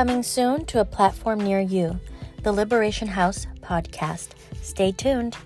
Coming soon to a platform near you, the Liberation House podcast. Stay tuned.